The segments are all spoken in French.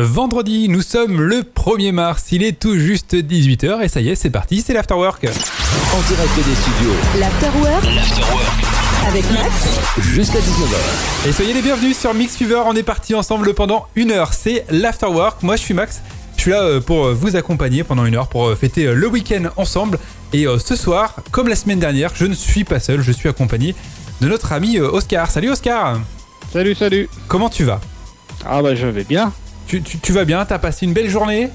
Vendredi, nous sommes le 1er mars, il est tout juste 18h et ça y est, c'est parti, c'est l'After-Work. En direct des studios, l'After-Work avec Max jusqu'à 19h. Et soyez les bienvenus sur MixFeever, on est parti ensemble pendant une heure, c'est l'After-Work. Moi je suis Max, je suis là pour vous accompagner pendant une heure pour fêter le week-end ensemble. Et ce soir, comme la semaine dernière, je ne suis pas seul, je suis accompagné de notre ami Oscar. Salut Oscar. Salut. Comment tu vas ? Ah bah je vais bien. Tu vas bien, t'as passé une belle journée ?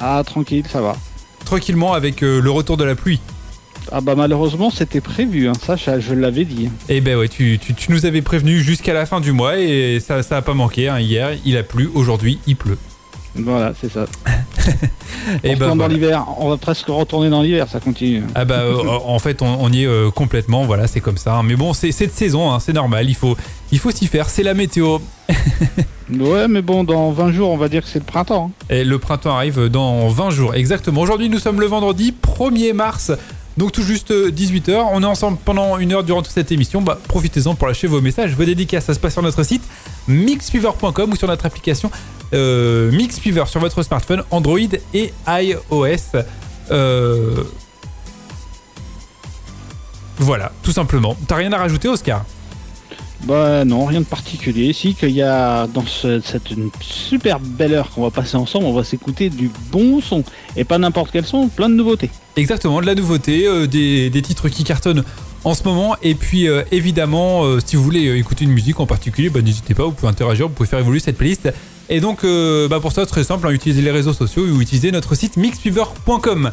Ah, tranquille, ça va. Tranquillement avec le retour de la pluie. Ah bah malheureusement, c'était prévu, hein. Ça je l'avais dit. Eh ben ouais, tu nous avais prévenu jusqu'à la fin du mois et ça a pas manqué, hein. Hier, il a plu, aujourd'hui, il pleut. Voilà, c'est ça. Et on retourne dans l'hiver, on va presque retourner dans l'hiver, ça continue. Ah bah en fait, on y est complètement, voilà, c'est comme ça. Hein. Mais bon, c'est cette saison, hein, c'est normal, il faut s'y faire, c'est la météo. Ouais, mais bon, dans 20 jours, on va dire que c'est le printemps. Et le printemps arrive dans 20 jours, exactement. Aujourd'hui, nous sommes le vendredi 1er mars, donc tout juste 18h. On est ensemble pendant une heure durant toute cette émission. Bah, profitez-en pour lâcher vos messages, vos dédicaces. Ça se passe sur notre site mixfeever.com ou sur notre application MixFeever sur votre smartphone, Android et iOS. Voilà, tout simplement. T'as rien à rajouter, Oscar ? Bah non, rien de particulier. Si, qu'il y a dans cette une super belle heure qu'on va passer ensemble, on va s'écouter du bon son. Et pas n'importe quel son, plein de nouveautés. Exactement, de la nouveauté, des titres qui cartonnent en ce moment. Et puis évidemment, si vous voulez écouter une musique en particulier, bah, n'hésitez pas, vous pouvez interagir, vous pouvez faire évoluer cette playlist. Et donc bah, pour ça, très simple, hein, utilisez les réseaux sociaux ou utilisez notre site mixfeever.com.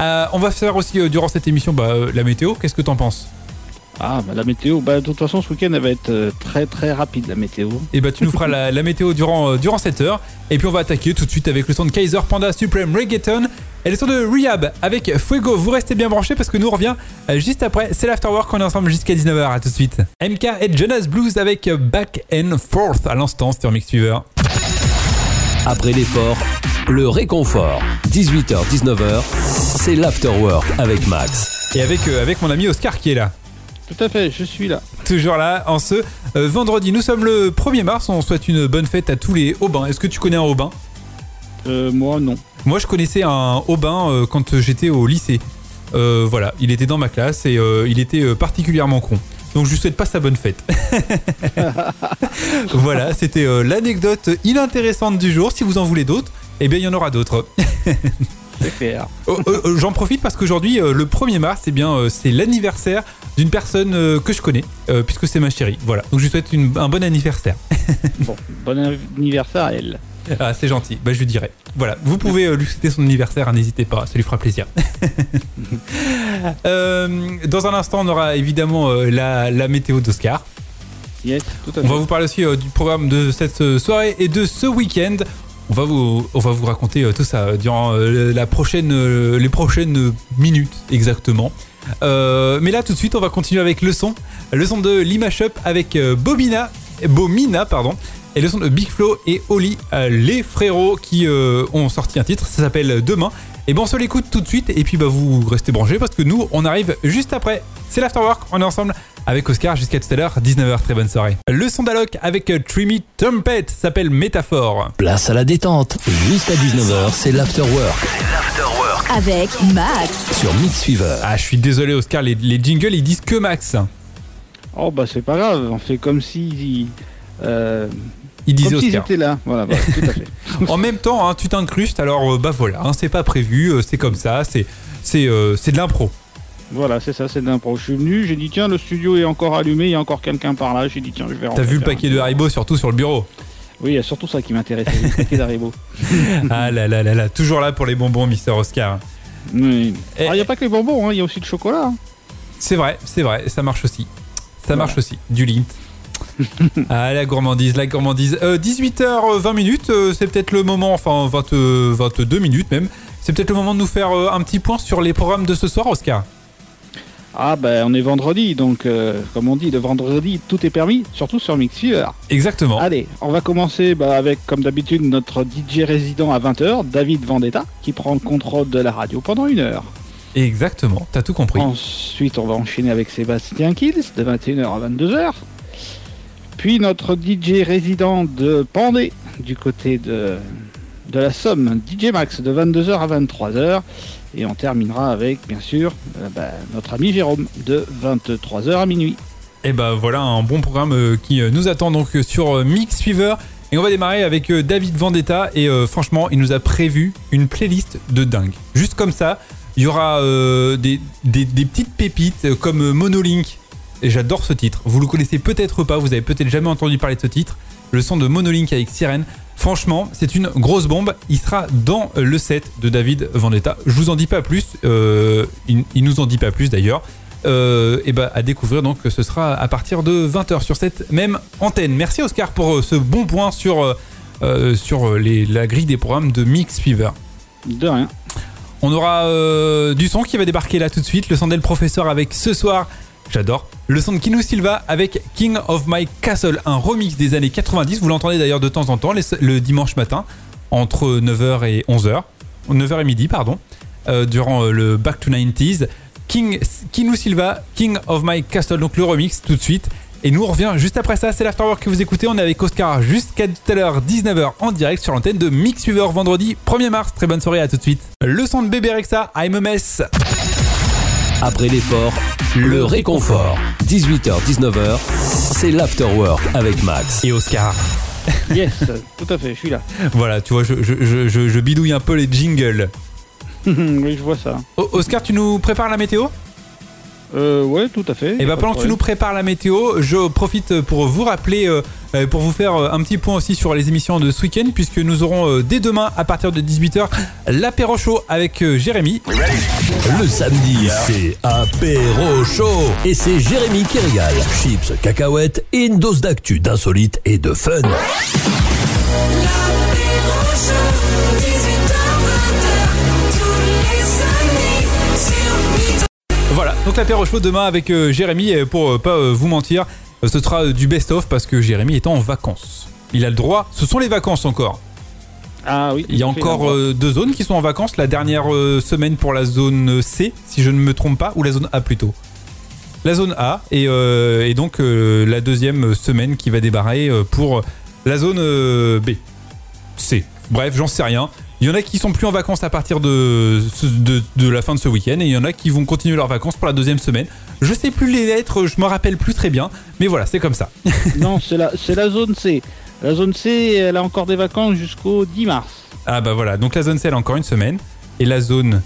On va faire aussi durant cette émission la météo, qu'est-ce que t'en penses ? Ah bah la météo, de toute façon ce week-end elle va être très très rapide la météo. Et bah tu nous feras la météo durant cette heure. Et puis on va attaquer tout de suite avec le son de Kaiser Panda Supreme Reggaeton et le son de Rehab avec Fuego. Vous restez bien branchés parce que nous on revient juste après. C'est l'Afterwork, on est ensemble jusqu'à 19h, à tout de suite. MK et Jonas Blues avec Back and Forth à l'instant, c'était un MixFeever. Après l'effort, le réconfort, 18h-19h, c'est l'Afterwork avec Max. Et avec mon ami Oscar qui est là. Tout à fait, je suis là. Toujours là, en ce vendredi. Nous sommes le 1er mars, on souhaite une bonne fête à tous les Aubins. Est-ce que tu connais un Aubin ? Moi, non. Moi, je connaissais un Aubin quand j'étais au lycée. Voilà, il était dans ma classe et il était particulièrement con. Donc, je ne souhaite pas sa bonne fête. Voilà, c'était l'anecdote inintéressante du jour. Si vous en voulez d'autres, eh bien, il y en aura d'autres. C'est clair. J'en profite parce qu'aujourd'hui, le 1er mars, eh bien, c'est l'anniversaire d'une personne que je connais, puisque c'est ma chérie. Voilà, donc je lui souhaite un bon anniversaire. Bon anniversaire à elle. Ah, c'est gentil, je lui dirai. Voilà, vous pouvez lui souhaiter son anniversaire, hein, n'hésitez pas, ça lui fera plaisir. Dans un instant, on aura évidemment la météo d'Oscar. Yes, tout à fait. On va vous parler aussi du programme de cette soirée et de ce week-end. On va vous raconter tout ça durant les prochaines minutes exactement. Mais là tout de suite on va continuer avec le son de l'Imashup avec Bomina, et le son de Big Flo et Oli, les frérots qui ont sorti un titre, ça s'appelle Demain. Et bon, on se l'écoute tout de suite et puis vous restez branchés parce que nous on arrive juste après. C'est l'Afterwork, on est ensemble avec Oscar jusqu'à tout à l'heure, 19h, très bonne soirée. Le son d'Alok avec Trimmy Trumpet s'appelle Métaphore. Place à la détente, jusqu'à 19h, c'est l'Afterwork. Avec Max. Sur MixFeever. Ah, je suis désolé Oscar, les jingles ils disent que Max. Oh bah c'est pas grave, on fait comme si... Ils disaient Oscar. Comme si j'étais là, voilà, tout à fait. En même temps, hein, tu t'incrustes, alors voilà, hein, c'est pas prévu, c'est comme ça, c'est de l'impro. Voilà, c'est ça, c'est de l'impro. Je suis venu, j'ai dit tiens, le studio est encore allumé, il y a encore quelqu'un par là. J'ai dit tiens, je vais rentrer. T'as vu le paquet de Haribo surtout sur le bureau ? Oui, il y a surtout ça qui m'intéressait, le paquet d'Haribo. Ah là, toujours là pour les bonbons, Mister Oscar. Oui. Et... Alors, il n'y a pas que les bonbons, hein, il y a aussi le chocolat. Hein. C'est vrai, ça marche aussi. Ça marche aussi, du Lint. Ah, la gourmandise. 18h20, c'est peut-être le moment, enfin 22 minutes même, c'est peut-être le moment de nous faire un petit point sur les programmes de ce soir, Oscar. Ah ben on est vendredi, donc comme on dit, le vendredi tout est permis, surtout sur MixFeever. Exactement. Allez, on va commencer avec, comme d'habitude, notre DJ résident à 20h, David Vendetta, qui prend le contrôle de la radio pendant une heure. Exactement, t'as tout compris. Ensuite on va enchaîner avec Sébastien Kills de 21h à 22h. Puis notre DJ résident de Pandé, du côté de de la Somme, DJ Max de 22h à 23h. Et on terminera avec, bien sûr, notre ami Jérôme de 23h à minuit. Et voilà un bon programme qui nous attend donc sur MixFeever. Et on va démarrer avec David Vendetta. Et franchement, il nous a prévu une playlist de dingue. Juste comme ça, il y aura des petites pépites comme Monolink. Et j'adore ce titre. Vous le connaissez peut-être pas, vous avez peut-être jamais entendu parler de ce titre. Le son de Monolink avec Sirène. Franchement, c'est une grosse bombe. Il sera dans le set de David Vendetta. Je vous en dis pas plus. Il nous en dit pas plus d'ailleurs. À découvrir, donc ce sera à partir de 20h sur cette même antenne. Merci Oscar pour ce bon point sur la grille des programmes de MixFeever. De rien. On aura du son qui va débarquer là tout de suite. Le son d'El Professeur avec ce soir. J'adore. Le son de Kinu Silva avec King of My Castle, un remix des années 90. Vous l'entendez d'ailleurs de temps en temps le dimanche matin, entre 9h et 11h, 9h et midi, pardon, durant le Back to 90s. Kinu Silva, King of My Castle, donc le remix tout de suite. Et nous on revient juste après ça, c'est l'After-Work que vous écoutez. On est avec Oscar jusqu'à tout à l'heure, 19h en direct sur l'antenne de MixFeever vendredi 1er mars. Très bonne soirée, à tout de suite. Le son de Bebe Rexha, I'm a Mess. Après l'effort, le réconfort. 18h-19h, c'est l'After-Work avec Max et Oscar. Yes, tout à fait, je suis là. Voilà, tu vois, je bidouille un peu les jingles. Oui, je vois ça. Oscar, tu nous prépares la météo ? Ouais, tout à fait. Et pendant que tu nous prépares la météo, je profite pour vous rappeler, pour vous faire un petit point aussi sur les émissions de ce week-end, puisque nous aurons dès demain à partir de 18h l'apéro show avec Jérémy. Le samedi, c'est apéro show et c'est Jérémy qui régale. Chips, cacahuètes et une dose d'actu, d'insolite et de fun. L'apéro show, 18h-20h, tous les samedis sur Mix. Voilà, donc l'apéro show demain avec Jérémy, pour pas vous mentir, ce sera du best-of parce que Jérémy est en vacances. Il a le droit, ce sont les vacances encore. Ah oui. Il y a encore deux zones qui sont en vacances, la dernière semaine pour la zone C, si je ne me trompe pas, ou la zone A plutôt. La zone A et donc la deuxième semaine qui va débarrer pour la zone B, C. Bref, j'en sais rien. Il y en a qui sont plus en vacances à partir de la fin de ce week-end et il y en a qui vont continuer leurs vacances pour la deuxième semaine. Je sais plus les lettres, je me rappelle plus très bien, mais voilà, c'est comme ça. Non, c'est la zone C. La zone C, elle a encore des vacances jusqu'au 10 mars. Ah bah voilà, donc la zone C, elle a encore une semaine. Et la zone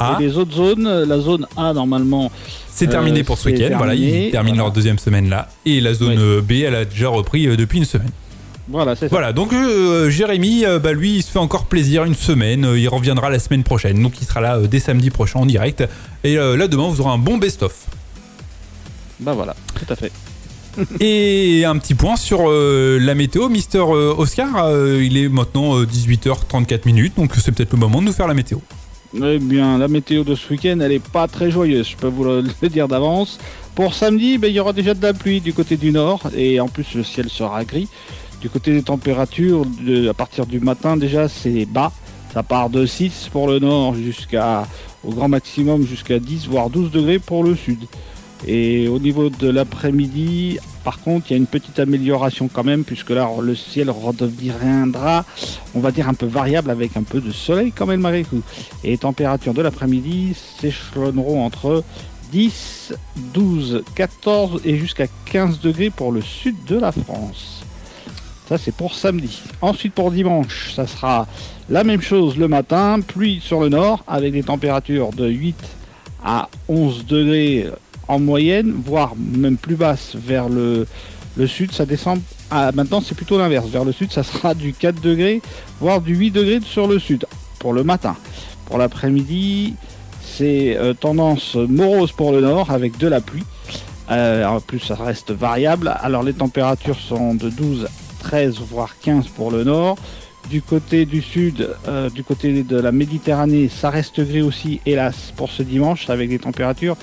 A... Et les autres zones, la zone A, normalement... C'est terminé pour ce week-end, terminé. Voilà, ils terminent leur deuxième semaine là. Et la zone B, elle a déjà repris depuis une semaine. Voilà, c'est ça. Voilà, donc Jérémy, lui, il se fait encore plaisir une semaine. Il reviendra la semaine prochaine. Donc, il sera là dès samedi prochain en direct. Et là, demain, vous aurez un bon best-of. Bah voilà, tout à fait. Et un petit point sur la météo. Mister Oscar, il est maintenant 18h34. Donc, c'est peut-être le moment de nous faire la météo. Eh bien, la météo de ce week-end, elle n'est pas très joyeuse. Je peux vous le dire d'avance. Pour samedi, il y aura déjà de la pluie du côté du nord. Et en plus, le ciel sera gris. Du côté des températures, à partir du matin déjà, c'est bas. Ça part de 6 pour le nord au grand maximum jusqu'à 10 voire 12 degrés pour le sud. Et au niveau de l'après-midi, par contre, il y a une petite amélioration quand même, puisque là, le ciel redeviendra, on va dire, un peu variable avec un peu de soleil quand même malgré tout. Et les températures de l'après-midi s'échelonneront entre 10, 12, 14 et jusqu'à 15 degrés pour le sud de la France. Ça, c'est pour samedi. Ensuite, pour dimanche, ça sera la même chose le matin. Pluie sur le nord, avec des températures de 8 à 11 degrés en moyenne, voire même plus basse vers le sud. Ça descend. Maintenant, c'est plutôt l'inverse. Vers le sud, ça sera du 4 degrés, voire du 8 degrés sur le sud, pour le matin. Pour l'après-midi, c'est tendance morose pour le nord, avec de la pluie. En plus, ça reste variable. Alors, les températures sont de 12 à 13 voire 15 pour le nord. Du côté du sud, du côté de la Méditerranée, ça reste gris aussi, hélas, pour ce dimanche, avec des températures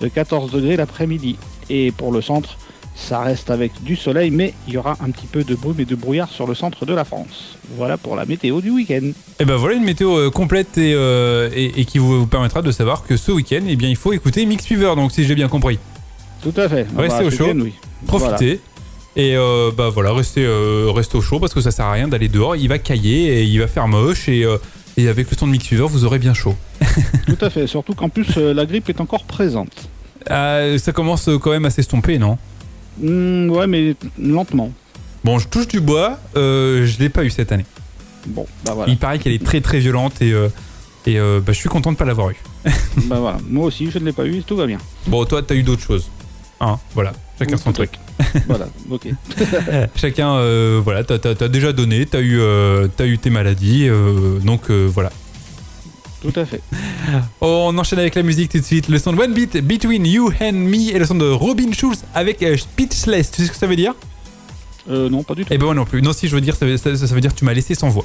de 14 degrés l'après-midi. Et pour le centre, ça reste avec du soleil, mais il y aura un petit peu de brume et de brouillard sur le centre de la France. Voilà pour la météo du week-end. Et ben voilà une météo complète et qui vous permettra de savoir que ce week-end, eh bien, il faut écouter MixFeever, donc si j'ai bien compris. Tout à fait. Restez au chaud, bien, oui. Profitez. Voilà. Et bah voilà, restez au chaud parce que ça sert à rien d'aller dehors, il va cailler et il va faire moche et avec le son de MixFeever vous aurez bien chaud. Tout à fait, surtout qu'en plus la grippe est encore présente. Ça commence quand même à s'estomper, non ? Ouais, mais lentement. Bon, je touche du bois, je l'ai pas eu cette année. Bon, bah voilà. Il paraît qu'elle est très très violente et bah, je suis content de pas l'avoir eu. Bah voilà, moi aussi je ne l'ai pas eu et tout va bien. Bon, toi t'as eu d'autres choses, hein, voilà, chacun son truc. Voilà, ok. Chacun, voilà, t'as déjà donné, t'as eu tes maladies, donc voilà. Tout à fait. On enchaîne avec la musique tout de suite. Le son de One Beat, Between You and Me, et le son de Robin Schulz avec Speechless. Tu sais ce que ça veut dire ? Non, pas du tout. Eh ben moi non plus. Non, si, je veux dire, ça veut dire tu m'as laissé sans voix.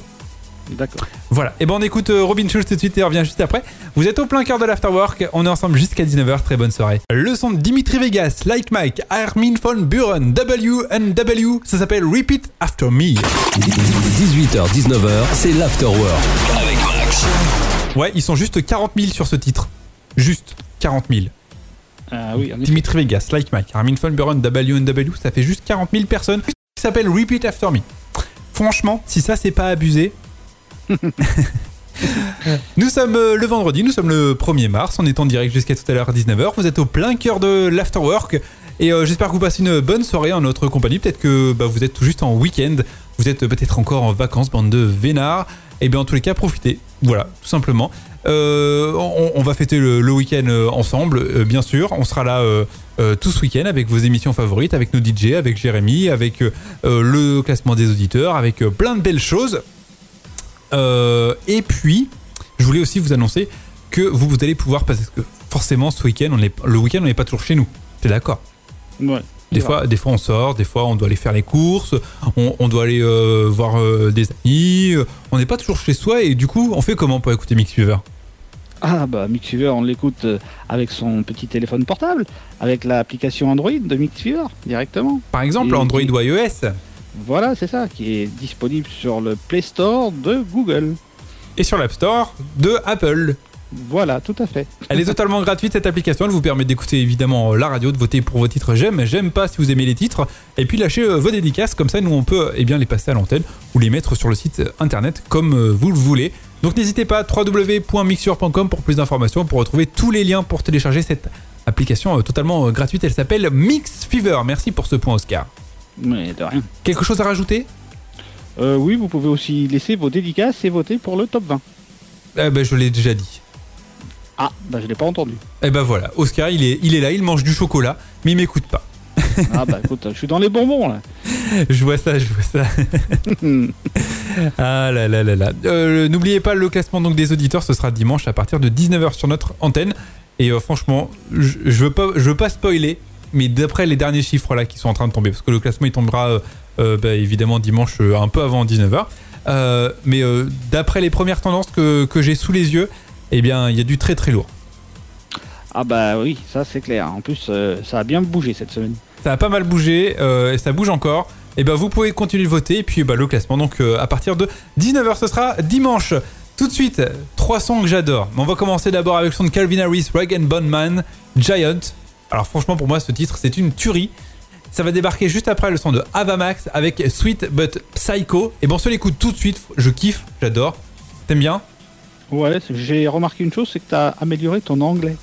D'accord. Voilà. Et ben on écoute Robin Schulz tout de suite et on revient juste après. Vous êtes au plein cœur de l'Afterwork. On est ensemble jusqu'à 19h. Très bonne soirée. Le son de Dimitri Vegas, Like Mike, Armin van Buuren, W&W. Ça s'appelle Repeat After Me. 18h, 19h, c'est l'Afterwork. Avec Max. Ouais, ils sont juste 40 000 sur ce titre. Juste 40 000. Oui, Dimitri Vegas, Like Mike, Armin van Buuren, W&W, ça fait juste 40 000 personnes. Qui s'appelle Repeat After Me. Franchement, si ça c'est pas abusé. Nous sommes le vendredi, nous sommes le 1er mars, on est en direct jusqu'à tout à l'heure 19h. Vous êtes au plein cœur de l'Afterwork et j'espère que vous passez une bonne soirée en notre compagnie. Peut-être que bah, vous êtes tout juste en week-end, vous êtes peut-être encore en vacances, bande de vénards. Et bien en tous les cas, profitez, voilà, tout simplement. On va fêter le week-end ensemble, bien sûr. On sera là tout ce week-end avec vos émissions favorites, avec nos DJ, avec Jérémy, avec le classement des auditeurs, avec plein de belles choses. Et puis, je voulais aussi vous annoncer que vous allez pouvoir, parce que forcément ce week-end, le week-end on n'est pas toujours chez nous. T'es d'accord ? Ouais. Des fois on sort, des fois on doit aller faire les courses, on doit aller voir des amis, on n'est pas toujours chez soi et du coup on fait comment pour écouter MixFeever ? Ah bah MixFeever on l'écoute avec son petit téléphone portable, avec l'application Android de MixFeever directement. Par exemple Android ou iOS. Voilà c'est ça, qui est disponible sur le Play Store de Google. Et sur l'App Store de Apple. Voilà, tout à fait. Elle est totalement gratuite cette application, elle vous permet d'écouter évidemment la radio, de voter pour vos titres j'aime, j'aime pas si vous aimez les titres, et puis lâcher vos dédicaces, comme ça nous on peut eh bien, les passer à l'antenne ou les mettre sur le site internet comme vous le voulez. Donc n'hésitez pas, www.mixfeever.com pour plus d'informations, pour retrouver tous les liens pour télécharger cette application totalement gratuite, elle s'appelle MixFeever, merci pour ce point Oscar. Mais de rien. Quelque chose à rajouter ? Oui, vous pouvez aussi laisser vos dédicaces et voter pour le top 20. Je l'ai déjà dit. Ah, bah je l'ai pas entendu. Eh ben voilà, Oscar il est là, il mange du chocolat, mais il m'écoute pas. Ah bah écoute, je suis dans les bonbons là. Je vois ça. Ah là là là là. N'oubliez pas le classement donc des auditeurs, ce sera dimanche à partir de 19h sur notre antenne. Et franchement, je veux pas spoiler, mais d'après les derniers chiffres là qui sont en train de tomber, parce que le classement il tombera évidemment dimanche un peu avant 19h. Mais d'après les premières tendances que j'ai sous les yeux. Eh bien, il y a du très très lourd. Ah bah oui, ça c'est clair. En plus, ça a bien bougé cette semaine. Ça a pas mal bougé et ça bouge encore. Et ben vous pouvez continuer de voter et puis le classement donc à partir de 19h, ce sera dimanche. Tout de suite, 3 sons que j'adore. On va commencer d'abord avec le son de Calvin Harris, Rag & Bone Man, Giant. Alors franchement pour moi ce titre c'est une tuerie. Ça va débarquer juste après le son de Ava Max avec Sweet But Psycho. Et bon, on se l'écoute tout de suite. Je kiffe, j'adore. T'aimes bien ? Ouais, j'ai remarqué une chose, c'est que t'as amélioré ton anglais.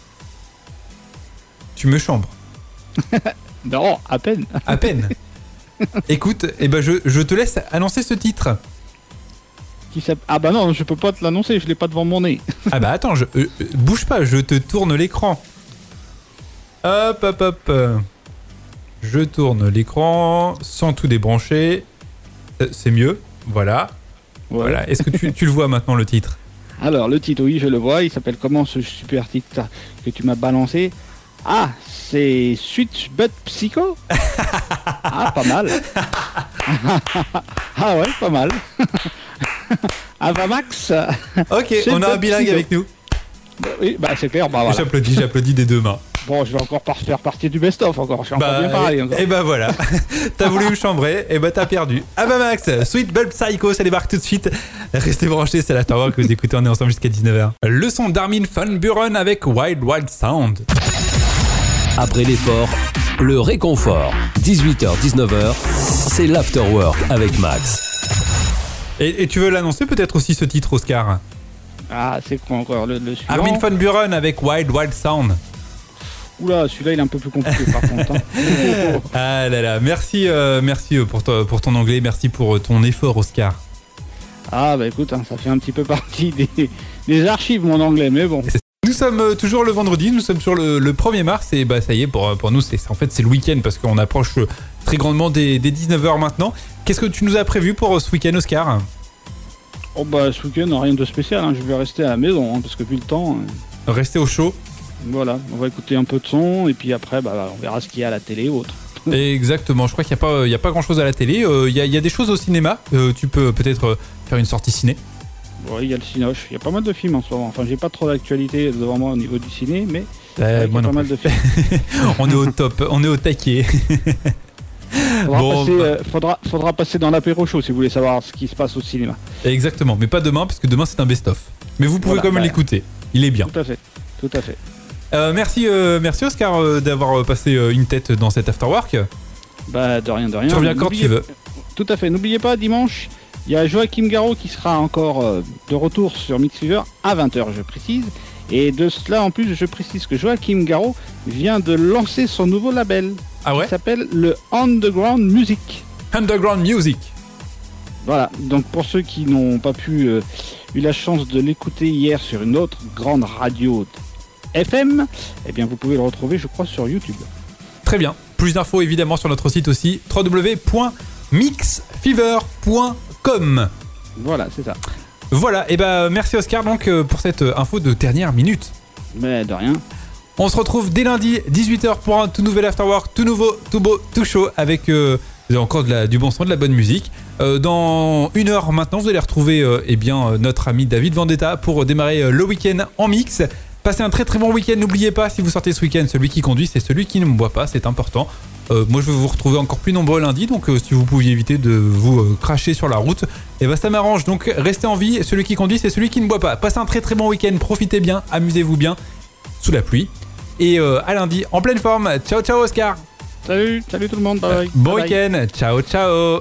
Tu me chambres. Non, à peine. À peine. Écoute, je te laisse annoncer ce titre. Ah bah non, je peux pas te l'annoncer, je l'ai pas devant mon nez. Ah bah attends, bouge pas, je te tourne l'écran. Hop, hop, hop. Je tourne l'écran sans tout débrancher. C'est mieux, voilà. Ouais. Voilà. Est-ce que tu le vois maintenant le titre ? Alors le titre, oui je le vois, il s'appelle comment ce super titre que tu m'as balancé ? Ah, c'est Sweet But Psycho ? Ah, pas mal. Ah ouais, pas mal. Ava Max. Ok, on a un bilingue avec nous. Oui, bah c'est clair, bah voilà. J'applaudis des deux mains. Bon, je vais encore faire partie du best-of encore, je suis encore bien parlé encore. Et voilà, t'as voulu me chambrer, et t'as perdu. Ah bah Max, Sweet Bulb Psycho, ça débarque tout de suite. Restez branchés, c'est l'Afterwork que vous écoutez, on est ensemble jusqu'à 19h. Le son d'Armin van Buuren avec Wild Wild Sound. Après l'effort, le réconfort. 18h-19h, c'est l'After-Work avec Max. Et tu veux l'annoncer peut-être aussi ce titre, Oscar? Ah, c'est quoi encore le suivant? Armin van Buuren avec Wild Wild Sound. Oula, celui-là il est un peu plus compliqué par contre. Hein. Ah là là, merci pour ton anglais, merci pour ton effort, Oscar. Ah bah écoute, hein, ça fait un petit peu partie des archives mon anglais, mais bon. Nous sommes toujours le vendredi, nous sommes sur le 1er mars et bah ça y est, pour nous c'est en fait c'est le week-end parce qu'on approche très grandement des 19h maintenant. Qu'est-ce que tu nous as prévu pour ce week-end, Oscar ? Oh bah ce week-end rien de spécial, hein. Je vais rester à la maison hein, parce que vu le temps... Rester au chaud. Voilà, on va écouter un peu de son et puis après bah, on verra ce qu'il y a à la télé ou autre. Exactement, je crois qu'il n'y a pas grand chose à la télé, il y a des choses au cinéma, tu peux peut-être faire une sortie ciné. Oui, il y a le Cinoche, il y a pas mal de films en ce moment, enfin j'ai pas trop d'actualité devant moi au niveau du ciné, mais il y a pas mal de films. On est au top, on est au taquet. Faudra passer dans l'apéro show si vous voulez savoir ce qui se passe au cinéma. Exactement, mais pas demain parce que demain c'est un best-of. Mais vous pouvez quand même l'écouter, il est bien. Tout à fait. Merci Oscar d'avoir passé une tête dans cet Afterwork. Bah de rien. Tu reviens quand tu veux. Tout à fait, n'oubliez pas dimanche, il y a Joachim Garraud qui sera encore de retour sur MixFeever à 20h je précise. Et de cela en plus je précise que Joachim Garraud vient de lancer son nouveau label. Ah ouais ? Il s'appelle le Underground Music. Underground Music. Voilà, donc pour ceux qui n'ont pas pu eu la chance de l'écouter hier sur une autre grande radio FM, eh bien vous pouvez le retrouver je crois sur YouTube. Très bien, plus d'infos évidemment sur notre site aussi, www.mixfeever.com. Voilà, c'est ça. Voilà, et ben merci Oscar donc pour cette info de dernière minute. Mais de rien. On se retrouve dès lundi 18h pour un tout nouvel Afterwork, tout nouveau, tout beau, tout chaud avec encore du bon son, de la bonne musique. Dans une heure maintenant, vous allez retrouver notre ami David Vendetta pour démarrer le week-end en mix. Passez un très très bon week-end, n'oubliez pas si vous sortez ce week-end, celui qui conduit c'est celui qui ne boit pas, c'est important. Moi je vais vous retrouver encore plus nombreux lundi, donc si vous pouviez éviter de vous cracher sur la route, et bah ça m'arrange, donc restez en vie, celui qui conduit c'est celui qui ne boit pas. Passez un très très bon week-end, profitez bien, amusez-vous bien, sous la pluie, et à lundi en pleine forme. Ciao Oscar. Salut tout le monde, bye. Bon bye week-end, bye. Ciao.